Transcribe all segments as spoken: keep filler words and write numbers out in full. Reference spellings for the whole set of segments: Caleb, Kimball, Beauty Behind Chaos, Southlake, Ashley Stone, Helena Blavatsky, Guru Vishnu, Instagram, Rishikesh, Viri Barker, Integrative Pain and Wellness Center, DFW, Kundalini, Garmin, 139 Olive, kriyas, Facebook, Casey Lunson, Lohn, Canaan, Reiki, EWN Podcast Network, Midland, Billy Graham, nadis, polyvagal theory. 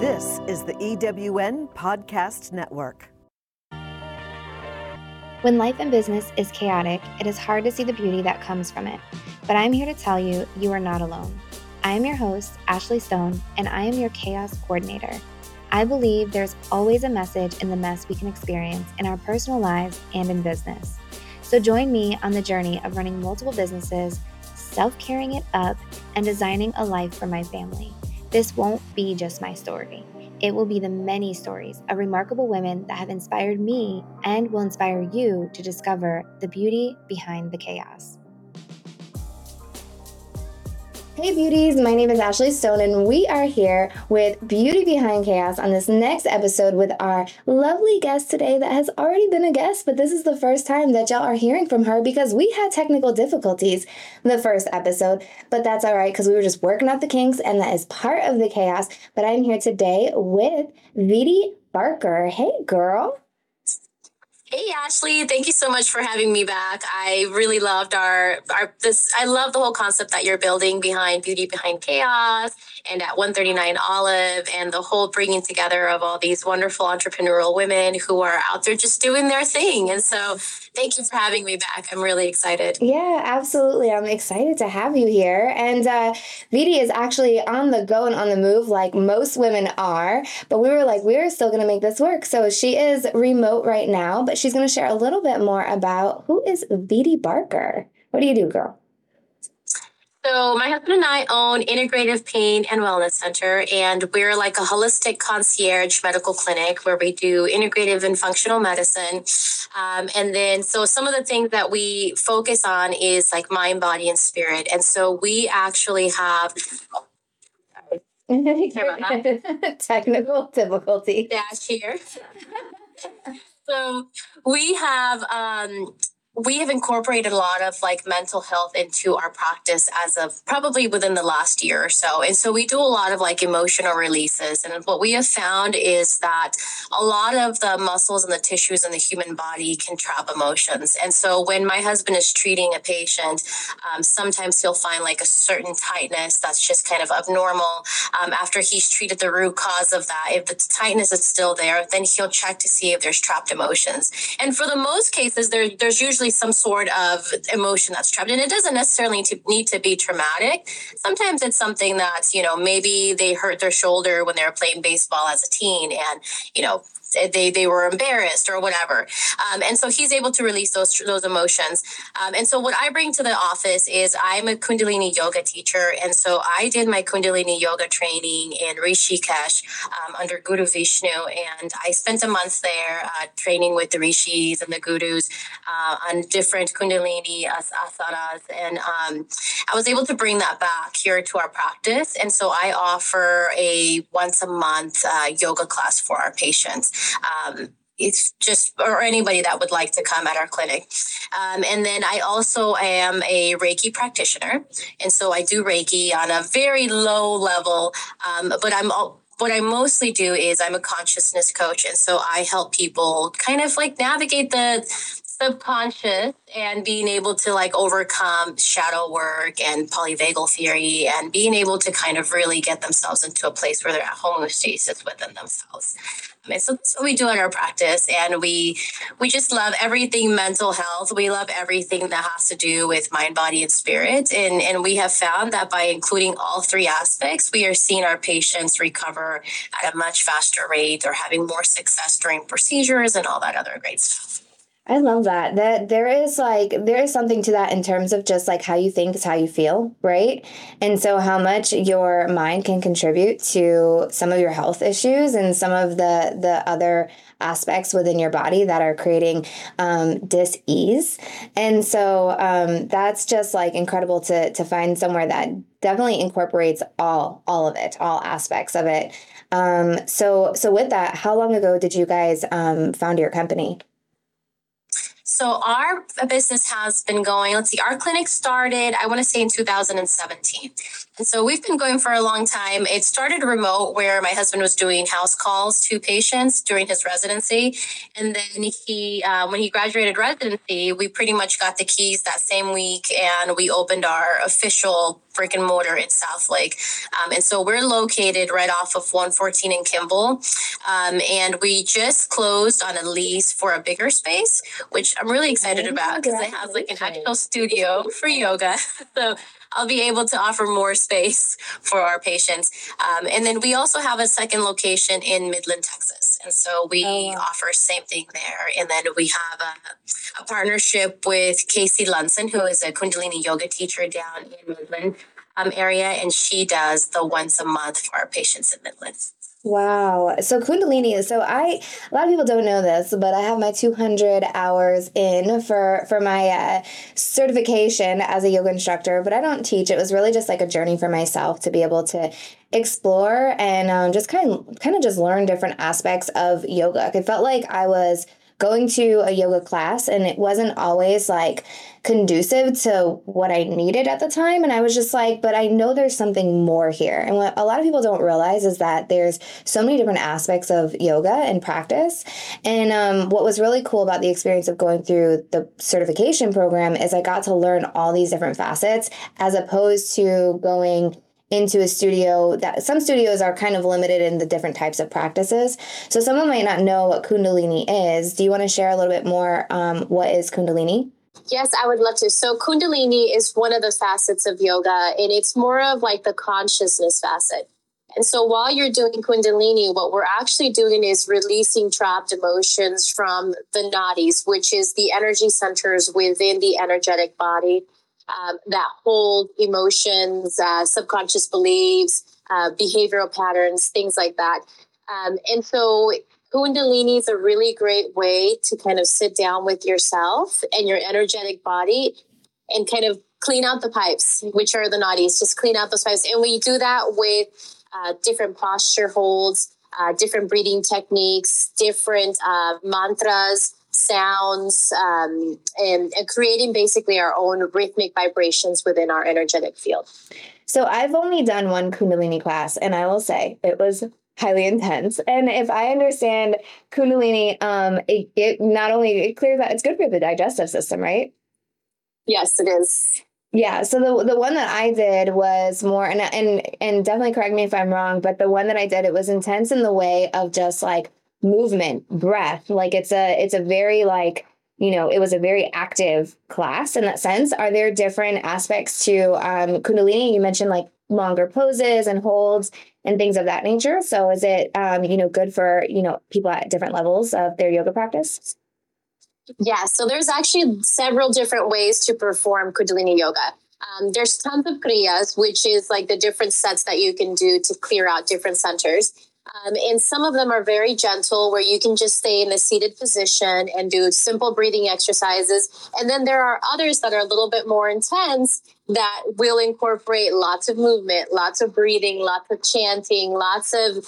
This is the E W N Podcast Network. When life and business is chaotic, it is hard to see the beauty that comes from it. But I'm here to tell you, you are not alone. I am your host, Ashley Stone, and I am your chaos coordinator. I believe there's always a message in the mess we can experience in our personal lives and in business. So join me on the journey of running multiple businesses, self-caring it up, and designing a life for my family. This won't be just my story. It will be the many stories of remarkable women that have inspired me and will inspire you to discover the beauty behind the chaos. Hey beauties, my name is Ashley Stone and we are here with Beauty Behind Chaos on this next episode with our lovely guest today that has already been a guest, but this is the first time that y'all are hearing from her because we had technical difficulties the first episode, but that's all right because we were just working out the kinks and that is part of the chaos. But I'm here today with Viri Barker. Hey girl. Hey Ashley, thank you so much for having me back. I really loved our, our this. I love the whole concept that you're building behind Beauty Behind Chaos and at one thirty-nine Olive and the whole bringing together of all these wonderful entrepreneurial women who are out there just doing their thing. And so thank you for having me back. I'm really excited. Yeah, absolutely. I'm excited to have you here. And uh, Viri is actually on the go and on the move like most women are, but we were like, we're still going to make this work. So she is remote right now, but she's going to share a little bit more about who is Viri Barker. What do you do, girl? So my husband and I own Integrative Pain and Wellness Center, and we're like a holistic concierge medical clinic where we do integrative and functional medicine. Um, and then so some of the things that we focus on is like mind, body, and spirit. And so we actually have... Technical difficulty. Dash here. So we have... Um, We have incorporated a lot of like mental health into our practice as of probably within the last year or so. And so we do a lot of like emotional releases. And what we have found is that a lot of the muscles and the tissues in the human body can trap emotions. And so when my husband is treating a patient, um, sometimes he'll find like a certain tightness that's just kind of abnormal. Um, after he's treated the root cause of that, if the tightness is still there, then he'll check to see if there's trapped emotions. And for the most cases, there, there's usually some sort of emotion that's trapped. And it doesn't necessarily need to be traumatic. Sometimes it's something that's, you know, maybe they hurt their shoulder when they were playing baseball as a teen and, you know, they they were embarrassed or whatever. Um, and so he's able to release those those emotions. Um, and so what I bring to the office is I'm a Kundalini yoga teacher. And so I did my Kundalini yoga training in Rishikesh um, under Guru Vishnu. And I spent a month there uh, training with the Rishis and the Gurus uh, on different Kundalini as- asanas. And um, I was able to bring that back here to our practice. And so I offer a once a month uh, yoga class for our patients. Um, it's just, or anybody that would like to come at our clinic. Um, and then I also am a Reiki practitioner. And so I do Reiki on a very low level, um, but I'm all, what I mostly do is I'm a consciousness coach. And so I help people kind of like navigate the subconscious and being able to like overcome shadow work and polyvagal theory and being able to kind of really get themselves into a place where they're at homeostasis within themselves. And so that's what we do in our practice. And we we just love everything mental health. We love everything that has to do with mind, body, and spirit. And, and we have found that by including all three aspects, we are seeing our patients recover at a much faster rate or having more success during procedures and all that other great stuff. I love that. That there is like, there is something to that in terms of just like how you think is how you feel, right? And so how much your mind can contribute to some of your health issues and some of the, the other aspects within your body that are creating um, dis-ease. And so um, that's just like incredible to to find somewhere that definitely incorporates all, all of it, all aspects of it. Um, so, so with that, how long ago did you guys um, found your company? So our business has been going, let's see, our clinic started, I want to say in two thousand seventeen. And so we've been going for a long time. It started remote where my husband was doing house calls to patients during his residency. And then he, uh, when he graduated residency, we pretty much got the keys that same week and we opened our official brick and mortar in Southlake. Um, and so we're located right off of one fourteen in Kimball. Um, and we just closed on a lease for a bigger space, which I'm really excited oh, about because it has like an actual studio for yoga. So I'll be able to offer more space for our patients. Um, and then we also have a second location in Midland, Texas. And so we oh, wow. offer same thing there. And then we have a, a partnership with Casey Lunson, who is a Kundalini yoga teacher down in Midland um, area. And she does the once a month for our patients in Midland. Wow. So Kundalini, so I, a lot of people don't know this, but I have my two hundred hours in for, for my uh, certification as a yoga instructor, but I don't teach. It was really just like a journey for myself to be able to explore and um, just kind of, kind of just learn different aspects of yoga. It felt like I was going to a yoga class and it wasn't always like conducive to what I needed at the time. And I was just like, but I know there's something more here. And what a lot of people don't realize is that there's so many different aspects of yoga and practice. And um, what was really cool about the experience of going through the certification program is I got to learn all these different facets as opposed to going into a studio that some studios are kind of limited in the different types of practices. So someone might not know what Kundalini is. Do you want to share a little bit more? Um, what is Kundalini? Yes, I would love to. So Kundalini is one of the facets of yoga, and it's more of like the consciousness facet. And so while you're doing Kundalini, what we're actually doing is releasing trapped emotions from the nadis, which is the energy centers within the energetic body. Um, that hold emotions, uh, subconscious beliefs, uh, behavioral patterns, things like that. Um, and so Kundalini is a really great way to kind of sit down with yourself and your energetic body and kind of clean out the pipes, which are the nadis, just clean out those pipes. And we do that with uh, different posture holds, uh, different breathing techniques, different uh, mantras, sounds, um, and, and creating basically our own rhythmic vibrations within our energetic field. So I've only done one Kundalini class, and I will say it was highly intense. And if I understand Kundalini, um, it, it not only it clears out, it's good for the digestive system, right? Yes, it is. Yeah. So the the one that I did was more, and and and definitely correct me if I'm wrong, but the one that I did, it was intense in the way of just like movement, breath, like it's a it's a very like, you know, it was a very active class in that sense. Are there different aspects to um, Kundalini? You mentioned like longer poses and holds and things of that nature. So is it, um, you know, good for, you know, people at different levels of their yoga practice? Yeah, so there's actually several different ways to perform Kundalini yoga. Um, there's tons of kriyas, which is like the different sets that you can do to clear out different centers. Um, and some of them are very gentle, where you can just stay in a seated position and do simple breathing exercises. And then there are others that are a little bit more intense that will incorporate lots of movement, lots of breathing, lots of chanting, lots of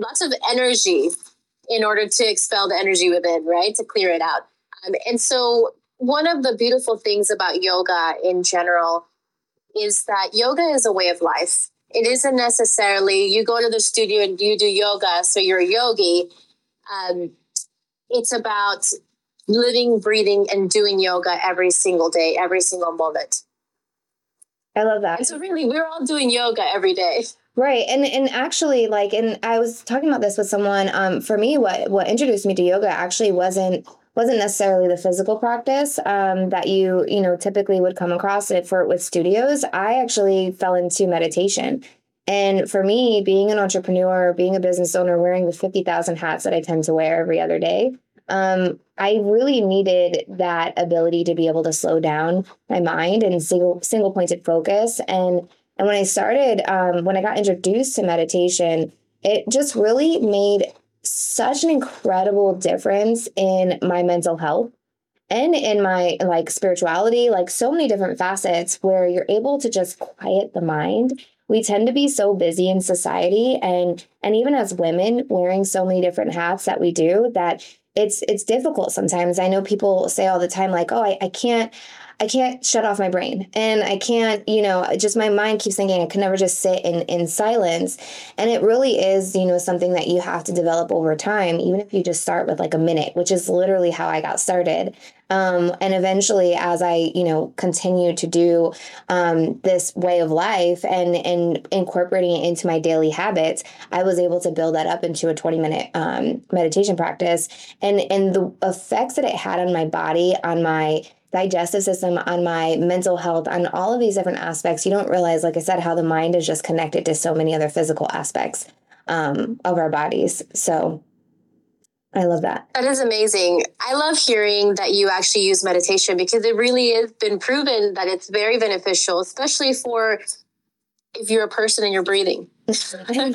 lots of energy in order to expel the energy within, right, to clear it out. Um, and so one of the beautiful things about yoga in general is that yoga is a way of life. It isn't necessarily you go to the studio and you do yoga, so you're a yogi. Um, it's about living, breathing, and doing yoga every single day, every single moment. I love that. And so really, we're all doing yoga every day. Right. And and actually, like, and I was talking about this with someone. Um, for me, what, what introduced me to yoga actually wasn't wasn't necessarily the physical practice um, that you, you know, typically would come across it for with studios. I actually fell into meditation. And for me, being an entrepreneur, being a business owner, wearing the fifty thousand hats that I tend to wear every other day, um, I really needed that ability to be able to slow down my mind and single, single pointed focus. And, and when I started, um, when I got introduced to meditation, it just really made such an incredible difference in my mental health and in my like spirituality, like so many different facets where you're able to just quiet the mind. We tend to be so busy in society and and even as women wearing so many different hats that we do that it's it's difficult sometimes. I know people say all the time, like, oh, I, I can't I can't shut off my brain, and I can't, you know, just my mind keeps thinking I can never just sit in, in silence. And it really is, you know, something that you have to develop over time, even if you just start with like a minute, which is literally how I got started. Um, and eventually, as I, you know, continue to do um, this way of life and, and incorporating it into my daily habits, I was able to build that up into a twenty minute um, meditation practice. And, and the effects that it had on my body, on my digestive system, on my mental health, on all of these different aspects, you don't realize, like I said, how the mind is just connected to so many other physical aspects um, of our bodies. So I love that. That is amazing. I love hearing that you actually use meditation, because it really has been proven that it's very beneficial, especially for if you're a person and you're breathing. Right?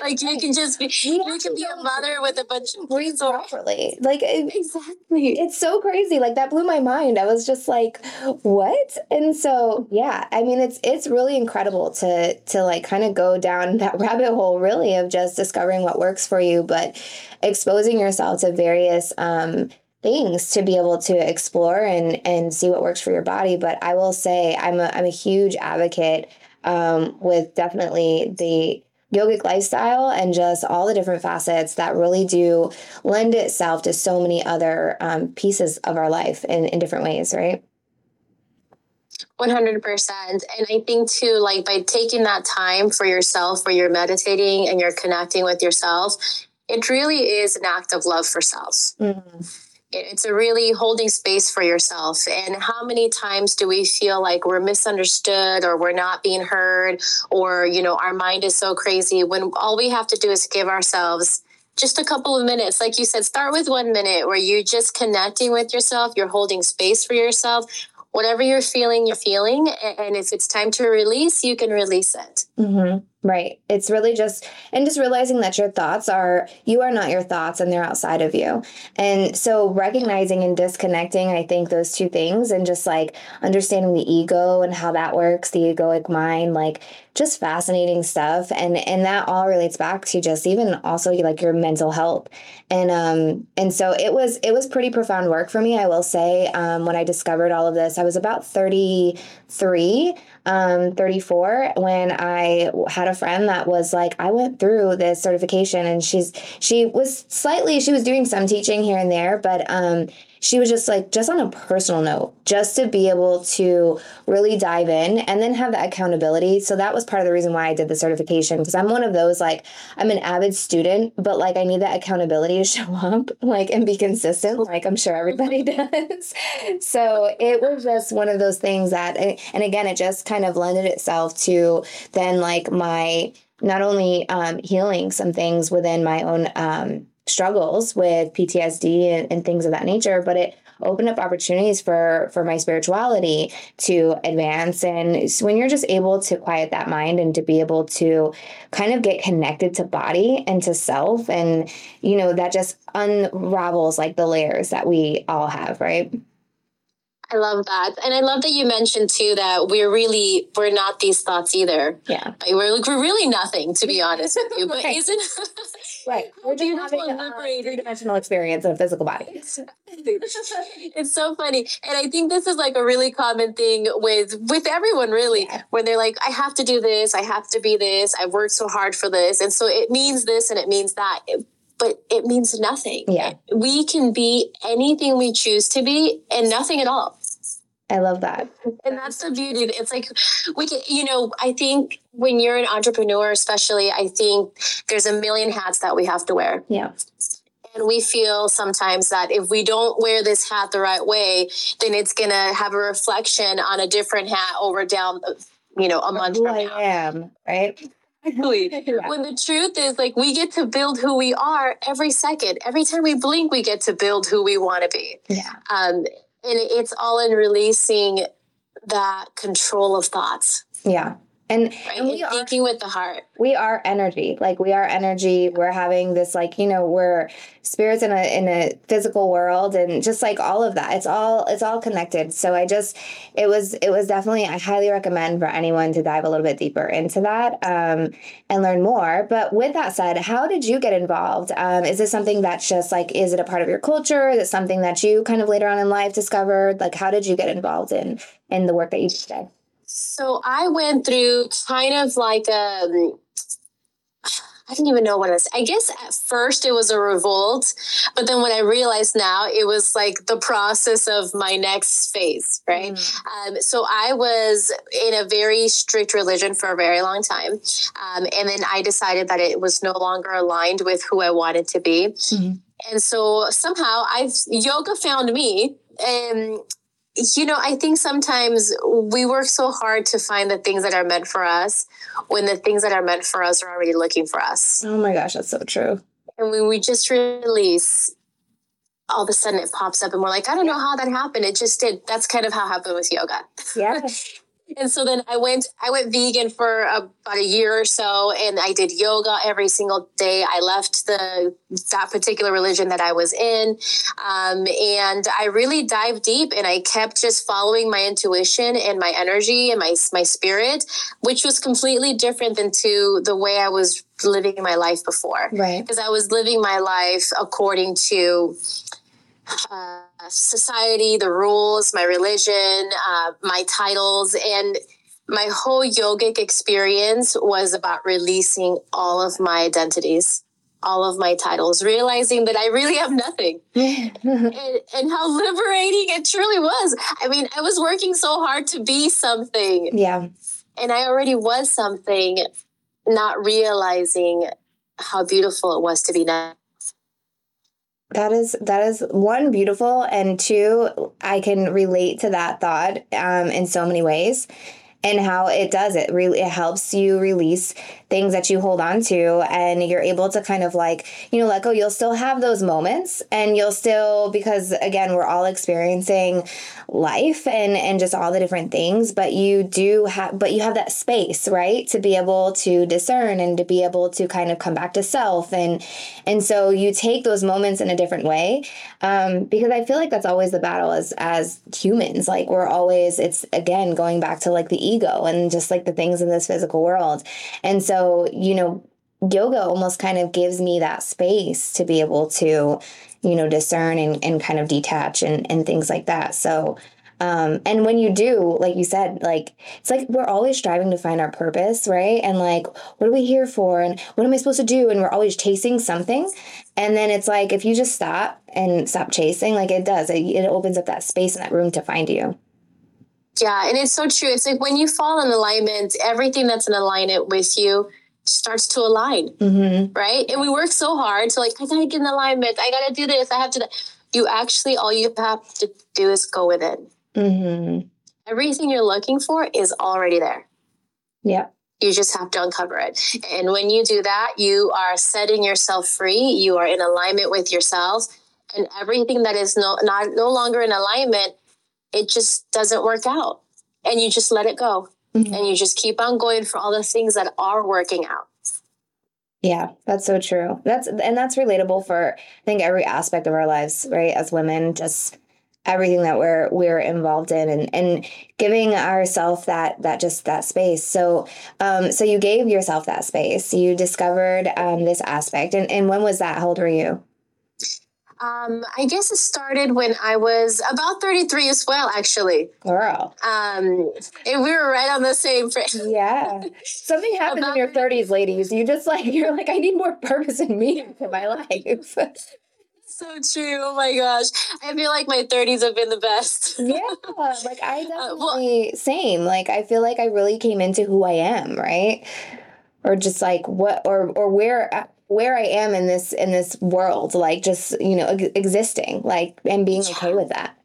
Like you can just be, you, you can be a mother with a bunch of breathe properly. Like it, exactly. It's so crazy. Like that blew my mind. I was just like, what? And so, yeah, I mean, it's, it's really incredible to, to like kind of go down that rabbit hole really of just discovering what works for you, but exposing yourself to various, um, things to be able to explore and, and see what works for your body. But I will say I'm a, I'm a huge advocate Um, with definitely the yogic lifestyle and just all the different facets that really do lend itself to so many other um, pieces of our life in, in different ways, right? one hundred percent. And I think too, like by taking that time for yourself where you're meditating and you're connecting with yourself, it really is an act of love for self. Mm-hmm. It's a really holding space for yourself. And how many times do we feel like we're misunderstood or we're not being heard, or, you know, our mind is so crazy, when all we have to do is give ourselves just a couple of minutes. Like you said, start with one minute where you're just connecting with yourself. You're holding space for yourself. Whatever you're feeling, you're feeling. And if it's time to release, you can release it. Mm-hmm. Right. It's really just, and just realizing that your thoughts are, you are not your thoughts and they're outside of you. And so recognizing and disconnecting, I think those two things, and just like understanding the ego and how that works, the egoic mind, like just fascinating stuff. And, and that all relates back to just even also like your mental health. And, um, and so it was, it was pretty profound work for me. I will say, um, when I discovered all of this, I was about thirty-three, um, thirty-four when I had a friend that was like, I went through this certification, and she's she was slightly she was doing some teaching here and there, but um she was just like, just on a personal note, just to be able to really dive in and then have that accountability. So that was part of the reason why I did the certification, because I'm one of those, like, I'm an avid student, but like I need that accountability to show up, like, and be consistent, like I'm sure everybody does. So it was just one of those things that, and again, it just kind of lended itself to then like my, not only um, healing some things within my own um struggles with P T S D and, and things of that nature, but it opened up opportunities for, for my spirituality to advance. And so when you're just able to quiet that mind and to be able to kind of get connected to body and to self, and, you know, that just unravels like the layers that we all have, right? I love that. And I love that you mentioned too, that we're really, we're not these thoughts either. Yeah. We're like, we're really nothing, to be honest with you, but right. isn't right. We're just having a three-dimensional experience in a physical body. It's so funny. And I think this is like a really common thing with, with everyone really, yeah. where they're like, I have to do this. I have to be this. I've worked so hard for this. And so it means this and it means that. It, but it means nothing. Yeah. We can be anything we choose to be and nothing at all. I love that. And that's the beauty. It's like, we can, you know, I think when you're an entrepreneur, especially, I think there's a million hats that we have to wear. Yeah. And we feel sometimes that if we don't wear this hat the right way, then it's going to have a reflection on a different hat over down, you know, a month from now. Who I am, right? Really. Yeah. When the truth is, like, we get to build who we are every second. Every time we blink, we get to build who we want to be. Yeah. Um, And it's all in releasing that control of thoughts. Yeah. And, right. and we are thinking with the heart. We are energy. Like we are energy. We're having this, like, you know, we're spirits in a in a physical world, and just like all of that. It's all it's all connected. So I just it was it was definitely I highly recommend for anyone to dive a little bit deeper into that um, and learn more. But with that said, how did you get involved? Um, is this something that's just like, is it a part of your culture? Is it something that you kind of later on in life discovered? Like, how did you get involved in in the work that you do today? So I went through kind of like a, I didn't even know what it was. I guess at first it was a revolt, but then when I realized now, it was like the process of my next phase, right? Mm-hmm. Um, so I was in a very strict religion for a very long time. Um, and then I decided that it was no longer aligned with who I wanted to be. Mm-hmm. And so somehow I've yoga found me. And you know, I think sometimes we work so hard to find the things that are meant for us when the things that are meant for us are already looking for us. Oh my gosh, that's so true. And when we just release, all of a sudden it pops up and we're like, I don't know how that happened. It just did. That's kind of how it happened with yoga. Yeah. And so then I went, I went vegan for a, about a year or so, and I did yoga every single day. I left the, that particular religion that I was in. Um, and I really dived deep, and I kept just following my intuition and my energy and my, my spirit, which was completely different than to the way I was living my life before. Right. Because I was living my life according to, uh, society, the rules, my religion, uh, my titles, and my whole yogic experience was about releasing all of my identities, all of my titles, realizing that I really have nothing. and, and how liberating it truly was. I mean, I was working so hard to be something. Yeah. And I already was something, not realizing how beautiful it was to be now. That is, that is one, beautiful. And two, I can relate to that thought um, in so many ways, and how it does it. Really, it helps you release things that you hold on to, and you're able to kind of like, you know, let go. You'll still have those moments, and you'll still, because again, we're all experiencing life and, and just all the different things, but you do have, but you have that space, right, to be able to discern and to be able to kind of come back to self. And, and so you take those moments in a different way. Um, because I feel like that's always the battle as, as humans, like we're always, it's again, going back to like the ego and just like the things in this physical world. And so, you know, yoga almost kind of gives me that space to be able to, you know, discern and, and kind of detach and, and things like that. So, um, and when you do, like you said, like, it's like, we're always striving to find our purpose, right? And like, what are we here for? And what am I supposed to do? And we're always chasing something. And then it's like, if you just stop and stop chasing, like it does, it, it opens up that space and that room to find you. Yeah. And it's so true. It's like when you fall in alignment, everything that's in alignment with you starts to align. Mm-hmm. Right. And we work so hard to like, I got to get in alignment. I got to do this. I have to. Th-. You actually, all you have to do is go with it. Mm-hmm. Everything you're looking for is already there. Yeah. You just have to uncover it. And when you do that, you are setting yourself free. You are in alignment with yourself, and everything that is no, not no longer in alignment, it just doesn't work out, and you just let it go. Mm-hmm. And you just keep on going for all the things that are working out. Yeah, that's so true. That's, and that's relatable for, I think, every aspect of our lives, right? As women, just everything that we're, we're involved in, and, and giving ourselves that, that just that space. So, um, so you gave yourself that space, you discovered, um, this aspect. And, and when was that? How old were you? Um, I guess it started when I was about thirty-three as well, actually. Girl. Um, and we were right on the same. Fr- yeah. Something happens about in your thirties, ladies. You just like, you're like, I need more purpose and meaning to my life. So true. Oh my gosh. I feel like my thirties have been the best. Yeah. Like I definitely, uh, well, same. Like, I feel like I really came into who I am, right? Or just like what, or, or where I, where I am in this, in this world, like just, you know, ex- existing, like, and being okay with that.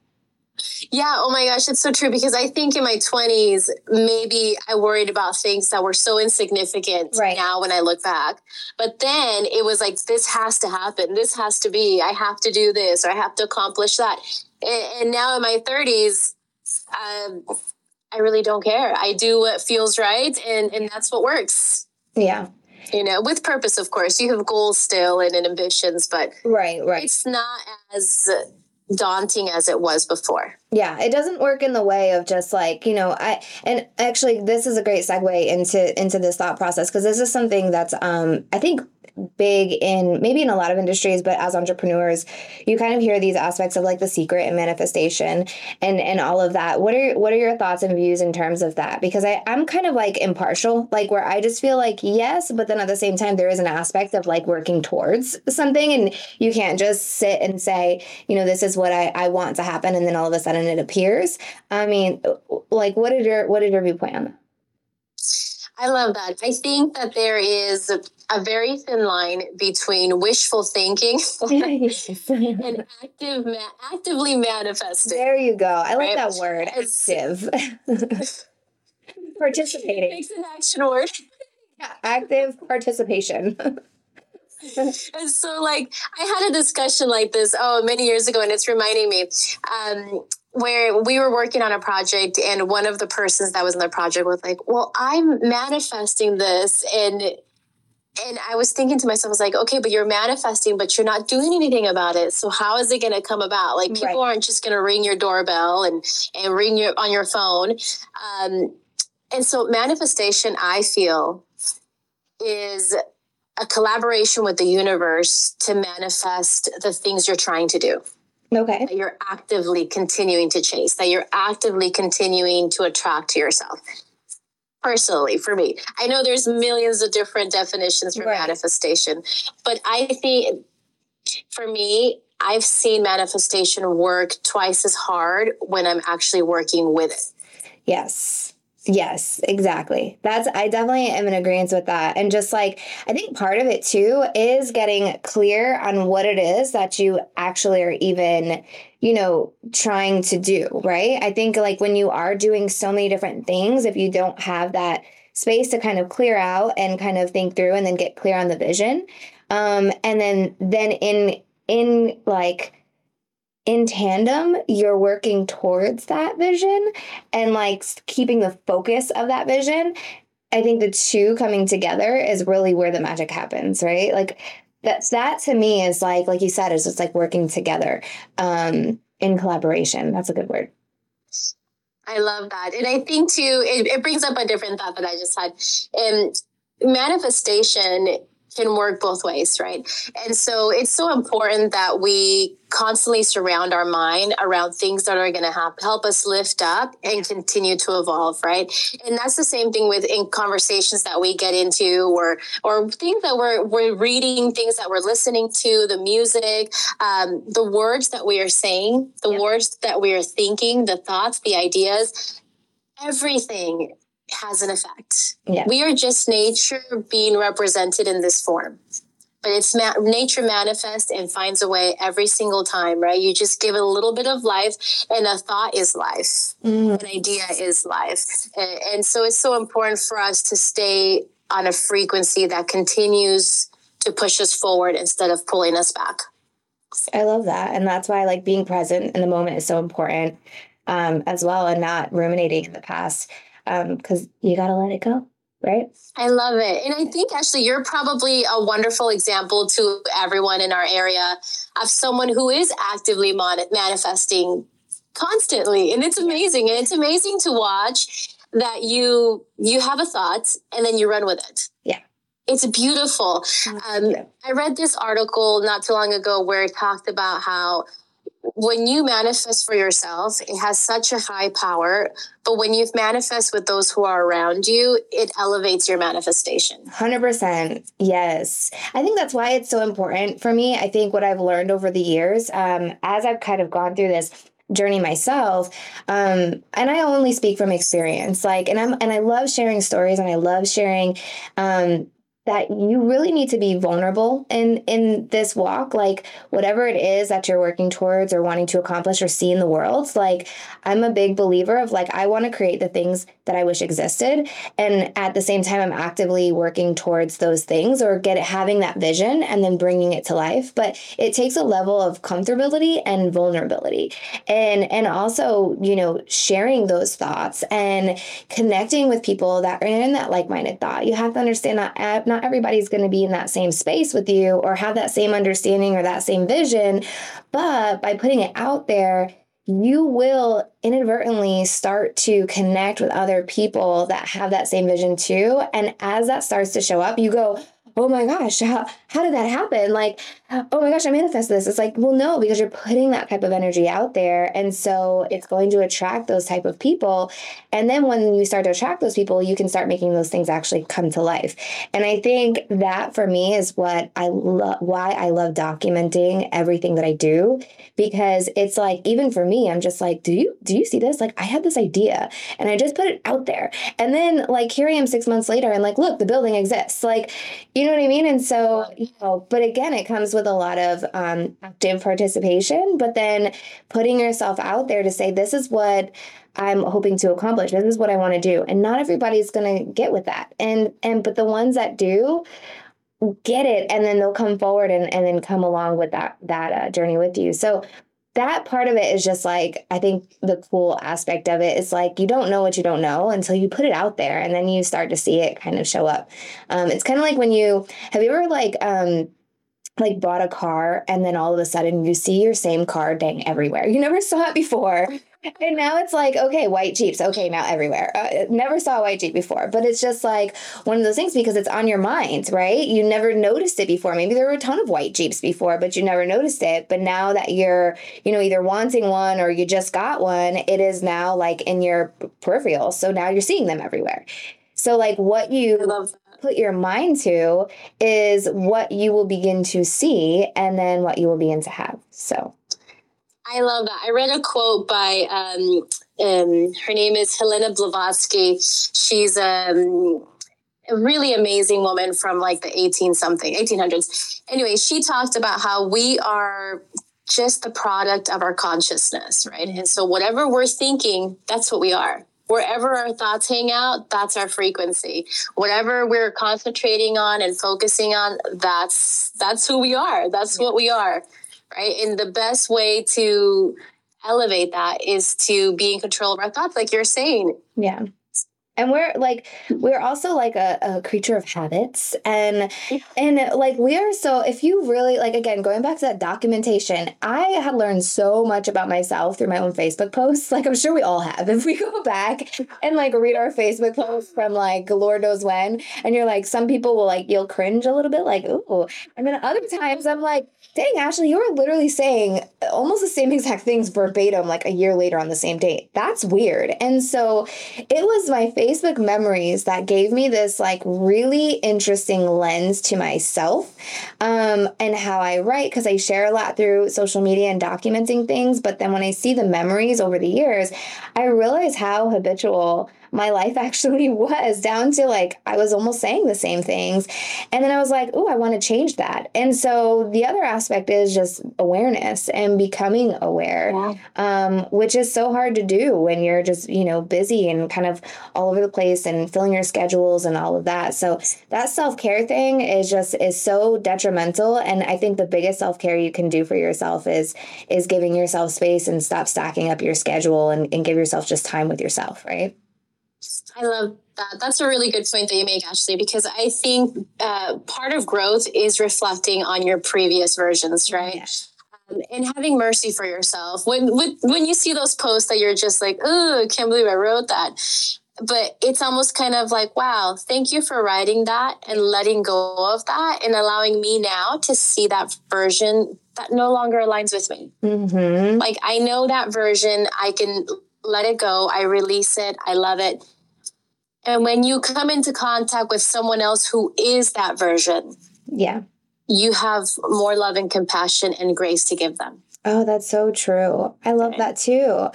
Yeah. Oh my gosh. It's so true, because I think in my twenties, maybe I worried about things that were so insignificant right now when I look back, but then it was like, this has to happen. This has to be, I have to do this, or I have to accomplish that. And, and now in my thirties, um, I really don't care. I do what feels right, and, and that's what works. Yeah. You know, with purpose, of course. You have goals still and ambitions, but right, right. It's not as daunting as it was before. Yeah, it doesn't work in the way of just like, you know, I and actually this is a great segue into into this thought process, because this is something that's um I think big in maybe in a lot of industries, but as entrepreneurs, you kind of hear these aspects of like The Secret and manifestation and, and all of that. What are, what are your thoughts and views in terms of that? Because I, I'm kind of like impartial, like where I just feel like, yes, but then at the same time, there is an aspect of like working towards something, and you can't just sit and say, you know, this is what I, I want to happen. And then all of a sudden it appears. I mean, like, what did your, what did your viewpoint on that? I love that. I think that there is a very thin line between wishful thinking and active, ma- actively manifesting. There you go. I like right? that word. Active. Participating. It's an action word. Yeah, active participation. And so, like, I had a discussion like this, oh, many years ago, and it's reminding me, um, where we were working on a project, and one of the persons that was in the project was like, well, I'm manifesting this. And, and I was thinking to myself, I was like, okay, but you're manifesting, but you're not doing anything about it. So how is it going to come about? Like, people right. aren't just going to ring your doorbell and, and ring your, on your phone. Um, and so manifestation, I feel, is a collaboration with the universe to manifest the things you're trying to do. Okay. That you're actively continuing to chase, that you're actively continuing to attract to yourself. Personally, for me, I know there's millions of different definitions for right. manifestation, but I think for me, I've seen manifestation work twice as hard when I'm actually working with it. Yes. Yes, exactly. That's, I definitely am in agreement with that. And just like, I think part of it too is getting clear on what it is that you actually are even, you know, trying to do, right? I think like when you are doing so many different things, if you don't have that space to kind of clear out and kind of think through and then get clear on the vision. Um, and then, then in, in like, in tandem, you're working towards that vision and like keeping the focus of that vision. I think the two coming together is really where the magic happens, right? Like that's, that to me is like, like you said, is just like working together um, in collaboration. That's a good word. I love that. And I think too, it, it brings up a different thought that I just had. And manifestation can work both ways, right? And so it's so important that we constantly surround our mind around things that are going to help, help us lift up and continue to evolve, right? And that's the same thing with in conversations that we get into, or or things that we're we're reading, things that we're listening to, the music, um, the words that we are saying, the yeah. words that we are thinking, the thoughts, the ideas, everything has an effect. Yeah. We are just nature being represented in this form, but it's ma- nature manifests and finds a way every single time, right? You just give it a little bit of life, and a thought is life. Mm. An idea is life. And, and so it's so important for us to stay on a frequency that continues to push us forward instead of pulling us back. I love that. And that's why like being present in the moment is so important um, as well, and not ruminating in the past. Because um, you got to let it go, right? I love it. And I think, actually, you're probably a wonderful example to everyone in our area of someone who is actively mon- manifesting constantly. And it's amazing. And it's amazing to watch that you you have a thought and then you run with it. Yeah. It's beautiful. Um, I read this article not too long ago where it talked about how when you manifest for yourself, it has such a high power. But when you manifest with those who are around you, it elevates your manifestation. one hundred percent. Yes. I think that's why it's so important for me. I think what I've learned over the years, um, as I've kind of gone through this journey myself, um, and I only speak from experience, like, and I'm, and I love sharing stories, and I love sharing, um, that you really need to be vulnerable in, in this walk. Like, whatever it is that you're working towards or wanting to accomplish or see in the world, like, I'm a big believer of, like, I want to create the things that I wish existed. And at the same time, I'm actively working towards those things or get having that vision and then bringing it to life. But it takes a level of comfortability and vulnerability, and, and also, you know, sharing those thoughts and connecting with people that are in that like-minded thought. You have to understand that not Not everybody's going to be in that same space with you or have that same understanding or that same vision. But by putting it out there, you will inadvertently start to connect with other people that have that same vision too. And as that starts to show up, you go, oh my gosh, how, how did that happen? Like, oh my gosh, I manifested this. It's like, well, no, because you're putting that type of energy out there. And so it's going to attract those type of people. And then when you start to attract those people, you can start making those things actually come to life. And I think that for me is what I love, why I love documenting everything that I do, because it's like, even for me, I'm just like, do you, do you see this? Like, I had this idea and I just put it out there. And then, like, here I am six months later and, like, look, the building exists. Like, you know, You know what I mean? And so, you know, but again, it comes with a lot of um, active participation, but then putting yourself out there to say, this is what I'm hoping to accomplish. This is what I want to do. And not everybody's going to get with that. And, and, but the ones that do get it, and then they'll come forward and, and then come along with that, that uh, journey with you. So that part of it is just like, I think the cool aspect of it is, like, you don't know what you don't know until you put it out there, and then you start to see it kind of show up. Um, it's kind of like when you, have you ever like, um, like bought a car and then all of a sudden you see your same car dang everywhere. You never saw it before. And now it's like, okay, white Jeeps. Okay, now everywhere. Uh, never saw a white Jeep before. But it's just like one of those things, because it's on your mind, right? You never noticed it before. Maybe there were a ton of white Jeeps before, but you never noticed it. But now that you're, you know, either wanting one or you just got one, it is now like in your peripheral. So now you're seeing them everywhere. So like what you... I love that. Put your mind to is what you will begin to see, and then what you will begin to have. So... I love that. I read a quote by, um, um, her name is Helena Blavatsky. She's um, a really amazing woman from like the eighteen something, eighteen hundreds. Anyway, she talked about how we are just the product of our consciousness, right? And so whatever we're thinking, that's what we are. Wherever our thoughts hang out, that's our frequency. Whatever we're concentrating on and focusing on, that's that's who we are. That's what we are. Right. And the best way to elevate that is to be in control of our thoughts, like you're saying. Yeah. And we're like, we're also like a, a creature of habits. And, and like, we are so, if you really, like, again, going back to that documentation, I had learned so much about myself through my own Facebook posts. Like, I'm sure we all have. If we go back and like read our Facebook posts from like Lord knows when, and you're like, some people will like, you'll cringe a little bit, like, ooh. And then other times I'm like, dang, Ashley, you were literally saying almost the same exact things verbatim, like a year later on the same date. That's weird. And so it was my favorite Facebook memories that gave me this like really interesting lens to myself um, and how I write, because I share a lot through social media and documenting things. But then when I see the memories over the years, I realize how habitual my life actually was, down to like I was almost saying the same things. And then I was like, oh, I want to change that. And so the other aspect is just awareness and becoming aware, yeah. um, which is so hard to do when you're just, you know, busy and kind of all over the place and filling your schedules and all of that. So that self-care thing is just is so detrimental. And I think the biggest self-care you can do for yourself is is giving yourself space and stop stacking up your schedule and, and give yourself just time with yourself, right? I love that. That's a really good point that you make, Ashley, because I think uh, part of growth is reflecting on your previous versions, right? Yeah. Um, and having mercy for yourself. When, when when you see those posts that you're just like, oh, I can't believe I wrote that. But it's almost kind of like, wow, thank you for writing that and letting go of that and allowing me now to see that version that no longer aligns with me. Mm-hmm. Like, I know that version. I can let it go. I release it. I love it. And when you come into contact with someone else who is that version, yeah, you have more love and compassion and grace to give them. Oh, that's so true. I love that too.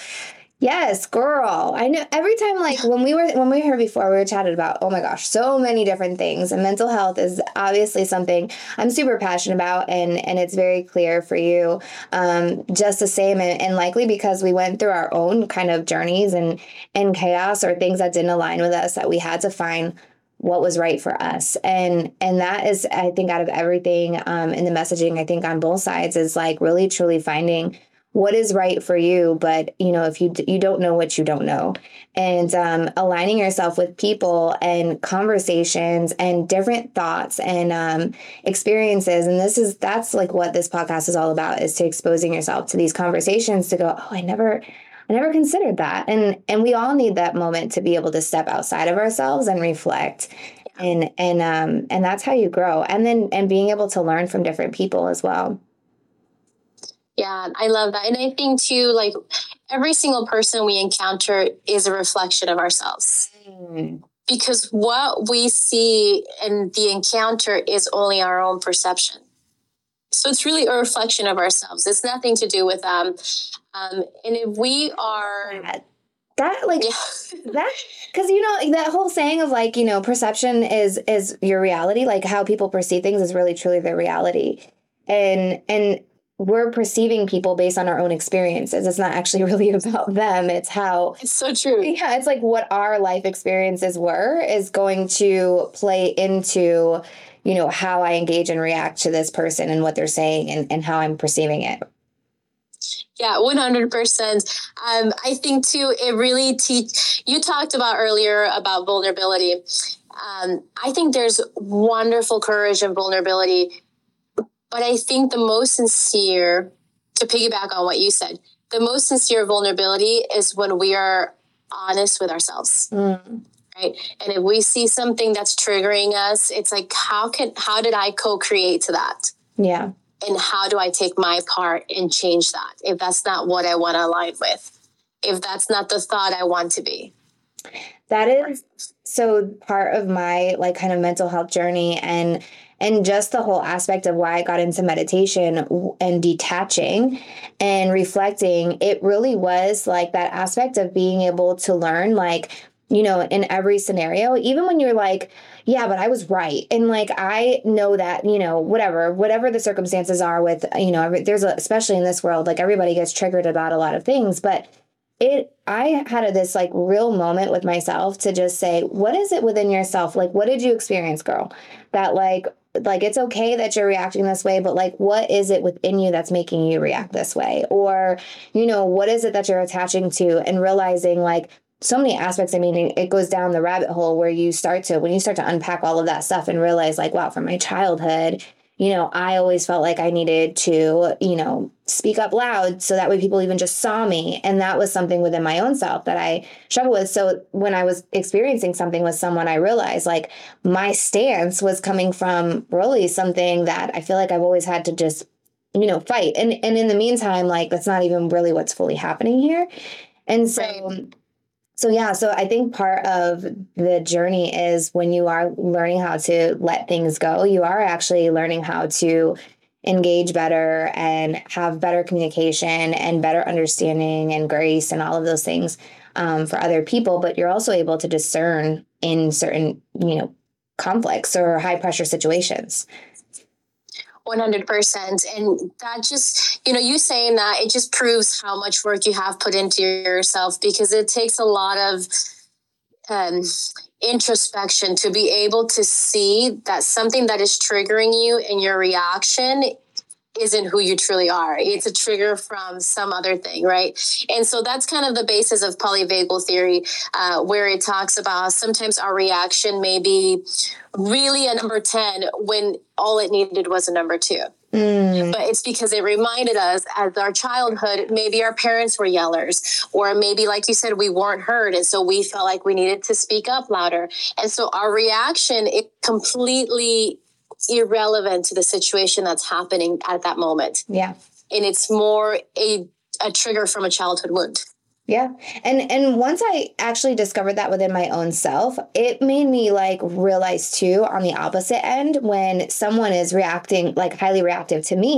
Yes, girl. I know every time, like when we were, when we were here before, we were chatted about, oh my gosh, so many different things. And mental health is obviously something I'm super passionate about. And, and it's very clear for you, um, just the same. And, and likely because we went through our own kind of journeys and, and chaos or things that didn't align with us, that we had to find what was right for us. And, and that is, I think, out of everything, um, in the messaging, I think on both sides is like really, truly finding what is right for you. But, you know, if you you don't know what you don't know, and um, aligning yourself with people and conversations and different thoughts and um, experiences. And this is that's like what this podcast is all about, is to exposing yourself to these conversations to go, oh, I never I never considered that. And and we all need that moment to be able to step outside of ourselves and reflect. And and um, and that's how you grow. And then and being able to learn from different people as well. Yeah, I love that. And I think too, like every single person we encounter is a reflection of ourselves, mm. because what we see in the encounter is only our own perception. So it's really a reflection of ourselves. It's nothing to do with them. Um, and if we are... That, that like, yeah. that, because, you know, that whole saying of like, you know, perception is, is your reality, like how people perceive things is really, truly their reality. And, and, we're perceiving people based on our own experiences. It's not actually really about them. It's how... It's so true. Yeah, it's like what our life experiences were is going to play into, you know, how I engage and react to this person and what they're saying and, and how I'm perceiving it. Yeah, one hundred percent. Um, I think, too, it really... Te- you talked about earlier about vulnerability. Um, I think there's wonderful courage and vulnerability. But I think the most sincere, to piggyback on what you said, the most sincere vulnerability is when we are honest with ourselves, mm. right? And if we see something that's triggering us, it's like, how can, how did I co-create to that? Yeah. And how do I take my part and change that? If that's not what I want to align with, if that's not the thought I want to be. That is so part of my like kind of mental health journey and And just the whole aspect of why I got into meditation and detaching and reflecting, it really was like that aspect of being able to learn, like, you know, in every scenario, even when you're like, yeah, but I was right. And like, I know that, you know, whatever, whatever the circumstances are with, you know, every, there's a, especially in this world, like everybody gets triggered about a lot of things, but It, I had a, this like real moment with myself to just say, what is it within yourself? Like, what did you experience, girl? That like, like, it's okay that you're reacting this way, but like, what is it within you that's making you react this way? Or, you know, what is it that you're attaching to? And realizing like so many aspects, I mean, it goes down the rabbit hole where you start to, when you start to unpack all of that stuff and realize like, wow, from my childhood, you know, I always felt like I needed to, you know, speak up loud so that way people even just saw me. And that was something within my own self that I struggled with. So when I was experiencing something with someone, I realized like my stance was coming from really something that I feel like I've always had to just, you know, fight. And and in the meantime, like that's not even really what's fully happening here. And so... Right. So, yeah, so I think part of the journey is when you are learning how to let things go, you are actually learning how to engage better and have better communication and better understanding and grace and all of those things um, for other people. But you're also able to discern in certain, you know, conflicts or high pressure situations. one hundred percent. And that just, you know, you saying that, it just proves how much work you have put into yourself, because it takes a lot of um, introspection to be able to see that something that is triggering you and your reaction isn't who you truly are. It's a trigger from some other thing, right? And so that's kind of the basis of polyvagal theory, uh, where it talks about sometimes our reaction may be really a number ten when all it needed was a number two. Mm. But it's because it reminded us as our childhood, maybe our parents were yellers, or maybe, like you said, we weren't heard. And so we felt like we needed to speak up louder. And so our reaction, it completely irrelevant to the situation that's happening at that moment. Yeah. And it's more a, a trigger from a childhood wound. Yeah. And and once I actually discovered that within my own self, it made me like realize too, on the opposite end, when someone is reacting like highly reactive to me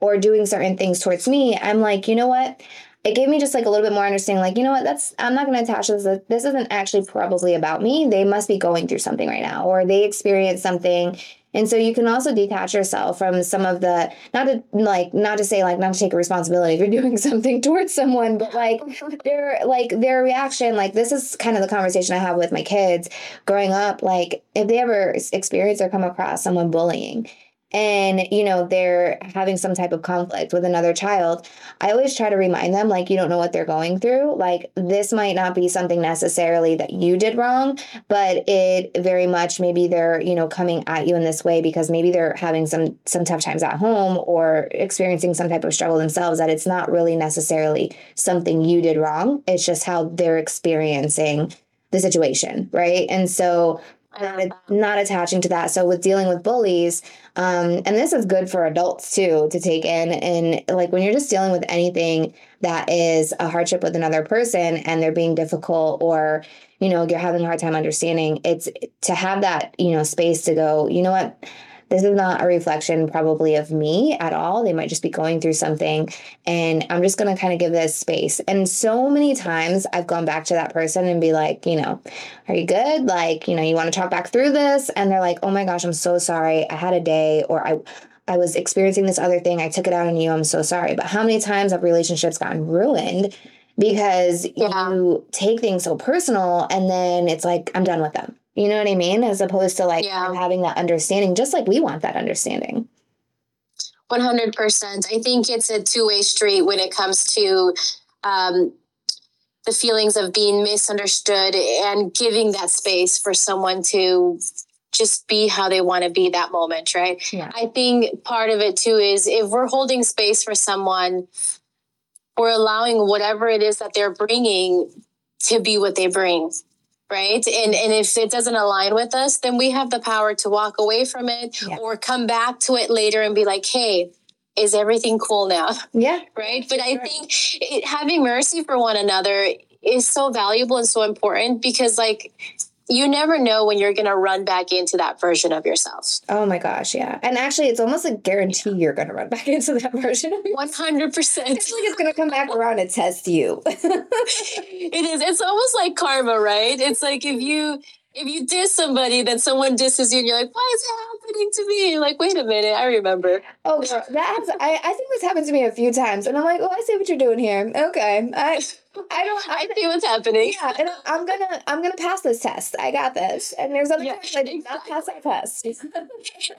or doing certain things towards me, I'm like, you know what? it gave me just like a little bit more understanding, like, you know what, that's, I'm not going to attach this. This isn't actually probably about me. They must be going through something right now, or they experienced something. And so you can also detach yourself from some of the, not to like, not to say like, not to take a responsibility if you're doing something towards someone, but like their, like their reaction, like this is kind of the conversation I have with my kids growing up. Like if they ever experience or come across someone bullying and, you know, they're having some type of conflict with another child, I always try to remind them, like, you don't know what they're going through. Like, this might not be something necessarily that you did wrong, but it very much, maybe they're, you know, coming at you in this way because maybe they're having some, some tough times at home or experiencing some type of struggle themselves, that it's not really necessarily something you did wrong. It's just how they're experiencing the situation, right? And so Not, not attaching to that. So with dealing with bullies, um, and this is good for adults too, to take in. And like when you're just dealing with anything that is a hardship with another person and they're being difficult, or, you know, you're having a hard time understanding, it's to have that, you know, space to go, you know what, this is not a reflection probably of me at all. They might just be going through something, and I'm just going to kind of give this space. And so many times I've gone back to that person and be like, you know, are you good? Like, you know, you want to talk back through this? And they're like, oh my gosh, I'm so sorry. I had a day, or I, I was experiencing this other thing. I took it out on you. I'm so sorry. But how many times have relationships gotten ruined because yeah. you take things so personal, and then it's like, I'm done with them. You know what I mean? As opposed to like yeah. having that understanding, just like we want that understanding. one hundred percent. I think it's a two-way street when it comes to um, the feelings of being misunderstood and giving that space for someone to just be how they want to be that moment, right? Yeah. I think part of it too is if we're holding space for someone, we're allowing whatever it is that they're bringing to be what they bring. Right. And and if it doesn't align with us, then we have the power to walk away from it yeah. or come back to it later and be like, hey, is everything cool now? Yeah. Right. But sure. I think it, having mercy for one another is so valuable and so important, because like you never know when you're going to run back into that version of yourself. Oh, my gosh. Yeah. And actually, it's almost a guarantee you're going to run back into that version of yourself. one hundred percent. It's like it's going to come back around and test you. It is. It's almost like karma, right? It's like if you if you diss somebody, then someone disses you and you're like, why is it happening to me? You're like, wait a minute. I remember. Oh, girl, that happens. I, I think this happened to me a few times. And I'm like, oh, I see what you're doing here. Okay. I... I don't. I, I see what's happening. Yeah, and I'm gonna. I'm gonna pass this test. I got this. And there's other yeah, times I did exactly. not pass that test.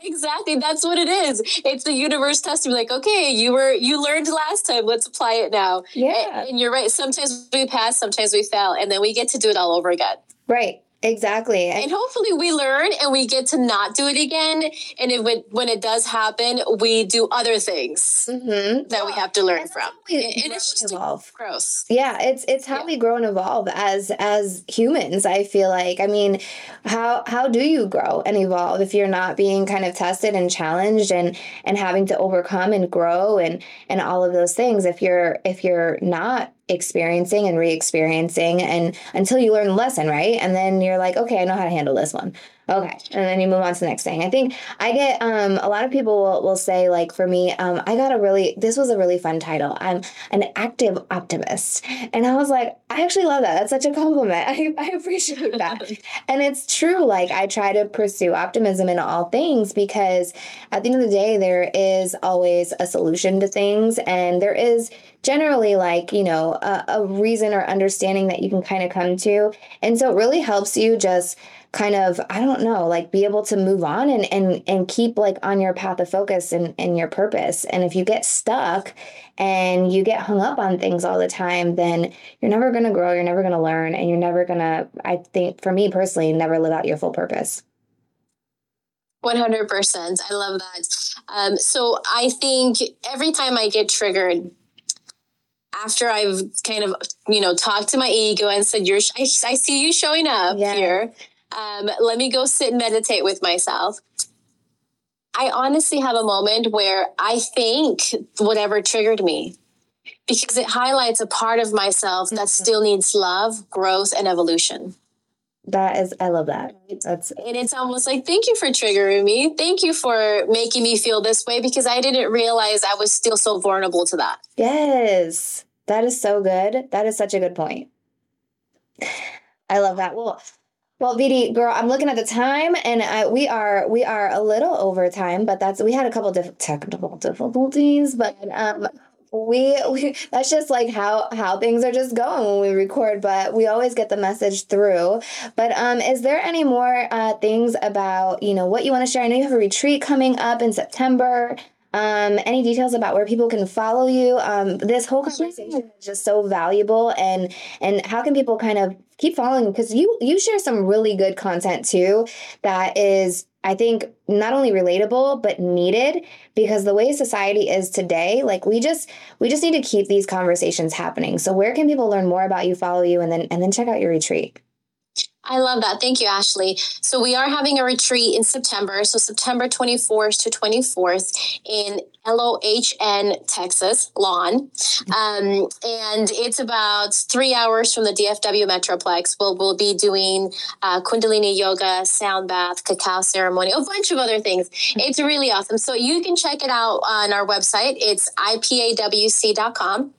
Exactly. That's what it is. It's the universe testing. Like, okay, you were. You learned last time. Let's apply it now. Yeah. And, and you're right. Sometimes we pass. Sometimes we fail. And then we get to do it all over again. Right. Exactly. And, and hopefully we learn and we get to not do it again. And if it, when it does happen, we do other things mm-hmm. that we have to learn and from. We and, and it's just evolve. Gross. Yeah. It's, it's how yeah. we grow and evolve as, as humans. I feel like, I mean, how, how do you grow and evolve if you're not being kind of tested and challenged and, and having to overcome and grow and, and all of those things? If you're, if you're not experiencing and re-experiencing, and until you learn the lesson, right? And then you're like, okay, I know how to handle this one. Okay. And then you move on to the next thing. I think I get um, a lot of people will, will say, like, for me, um, I got a really, this was a really fun title. I'm an active optimist. And I was like, I actually love that. That's such a compliment. I, I appreciate that. And it's true. Like, I try to pursue optimism in all things, because at the end of the day, there is always a solution to things. And there is generally, like, you know, a, a reason or understanding that you can kind of come to. And so it really helps you just kind of, I don't know, like be able to move on and, and, and keep like on your path of focus and, and your purpose. And if you get stuck and you get hung up on things all the time, then you're never going to grow. You're never going to learn. And you're never going to, I think for me personally, never live out your full purpose. one hundred percent. I love that. Um, so I think every time I get triggered, after I've kind of, you know, talked to my ego and said, you're, I, I see you showing up yeah. here. Um, let me go sit and meditate with myself. I honestly have a moment where I thank whatever triggered me, because it highlights a part of myself mm-hmm. that still needs love, growth, and evolution. That is, I love that. That's, and it's almost like, thank you for triggering me. Thank you for making me feel this way, because I didn't realize I was still so vulnerable to that. Yes. That is so good. That is such a good point. I love that. Well, well, Viri, girl, I'm looking at the time, and I, we are we are a little over time, but that's we had a couple of diff- technical difficulties, but um, we, we that's just like how how things are just going when we record. But we always get the message through. But um, is there any more uh, things about you know what you want to share? I know you have a retreat coming up in September. Um, any details about where people can follow you? Um, this whole conversation is just so valuable, and and how can people kind of keep following you? Because you you share some really good content too that is, I think, not only relatable but needed, because the way society is today, like we just we just need to keep these conversations happening. So where can people learn more about you, follow you, and then and then check out your retreat? I love that. Thank you, Ashley. So we are having a retreat in September. So September twenty-fourth to twenty-fourth in L O H N, Texas, Lohn. Um, and it's about three hours from the D F W Metroplex. We'll, we'll be doing uh, Kundalini yoga, sound bath, cacao ceremony, a bunch of other things. It's really awesome. So you can check it out on our website. It's I P A W C dot com.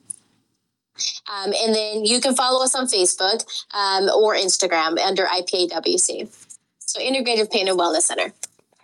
Um, and then you can follow us on Facebook um, or Instagram under I P A W C. So Integrative Pain and Wellness Center.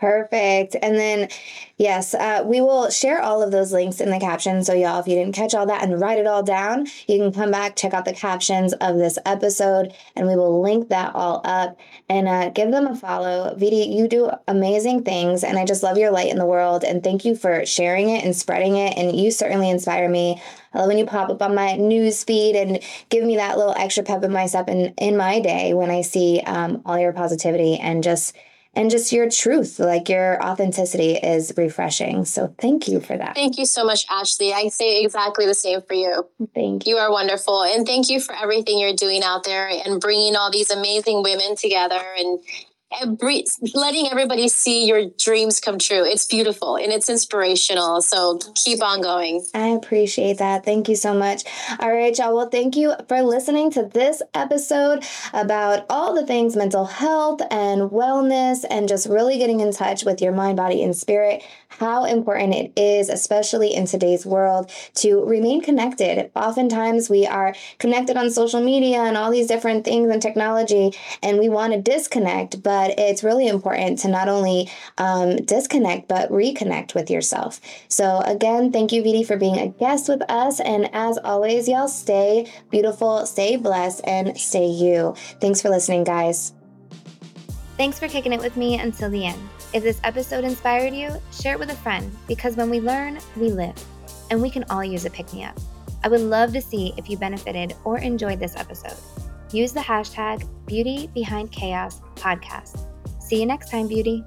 Perfect. And then, yes, uh, we will share all of those links in the caption. So y'all, if you didn't catch all that and write it all down, you can come back, check out the captions of this episode, and we will link that all up and uh, give them a follow. Viri, you do amazing things, and I just love your light in the world. And thank you for sharing it and spreading it. And you certainly inspire me. I love when you pop up on my news feed and give me that little extra pep in my step in, in my day when I see um, all your positivity and just And just your truth, like your authenticity is refreshing. So thank you for that. Thank you so much, Ashley. I say exactly the same for you. Thank you. You are wonderful. And thank you for everything you're doing out there and bringing all these amazing women together and, and bre- letting everybody see your dreams come true. It's beautiful and it's inspirational. So keep on going. I appreciate that. Thank you so much. All right, y'all. Well, thank you for listening to this episode about all the things mental health and wellness and just really getting in touch with your mind, body, and spirit. How important it is, especially in today's world, to remain connected. Oftentimes we are connected on social media and all these different things and technology, and we want to disconnect, but it's really important to not only um, disconnect, but reconnect with yourself. So again, thank you, Viri, for being a guest with us. And as always, y'all, stay beautiful, stay blessed, and stay you. Thanks for listening, guys. Thanks for kicking it with me until the end. If this episode inspired you, share it with a friend, because when we learn, we live, and we can all use a pick-me-up. I would love to see if you benefited or enjoyed this episode. Use the hashtag Beauty Behind Chaos Podcast. See you next time, Beauty.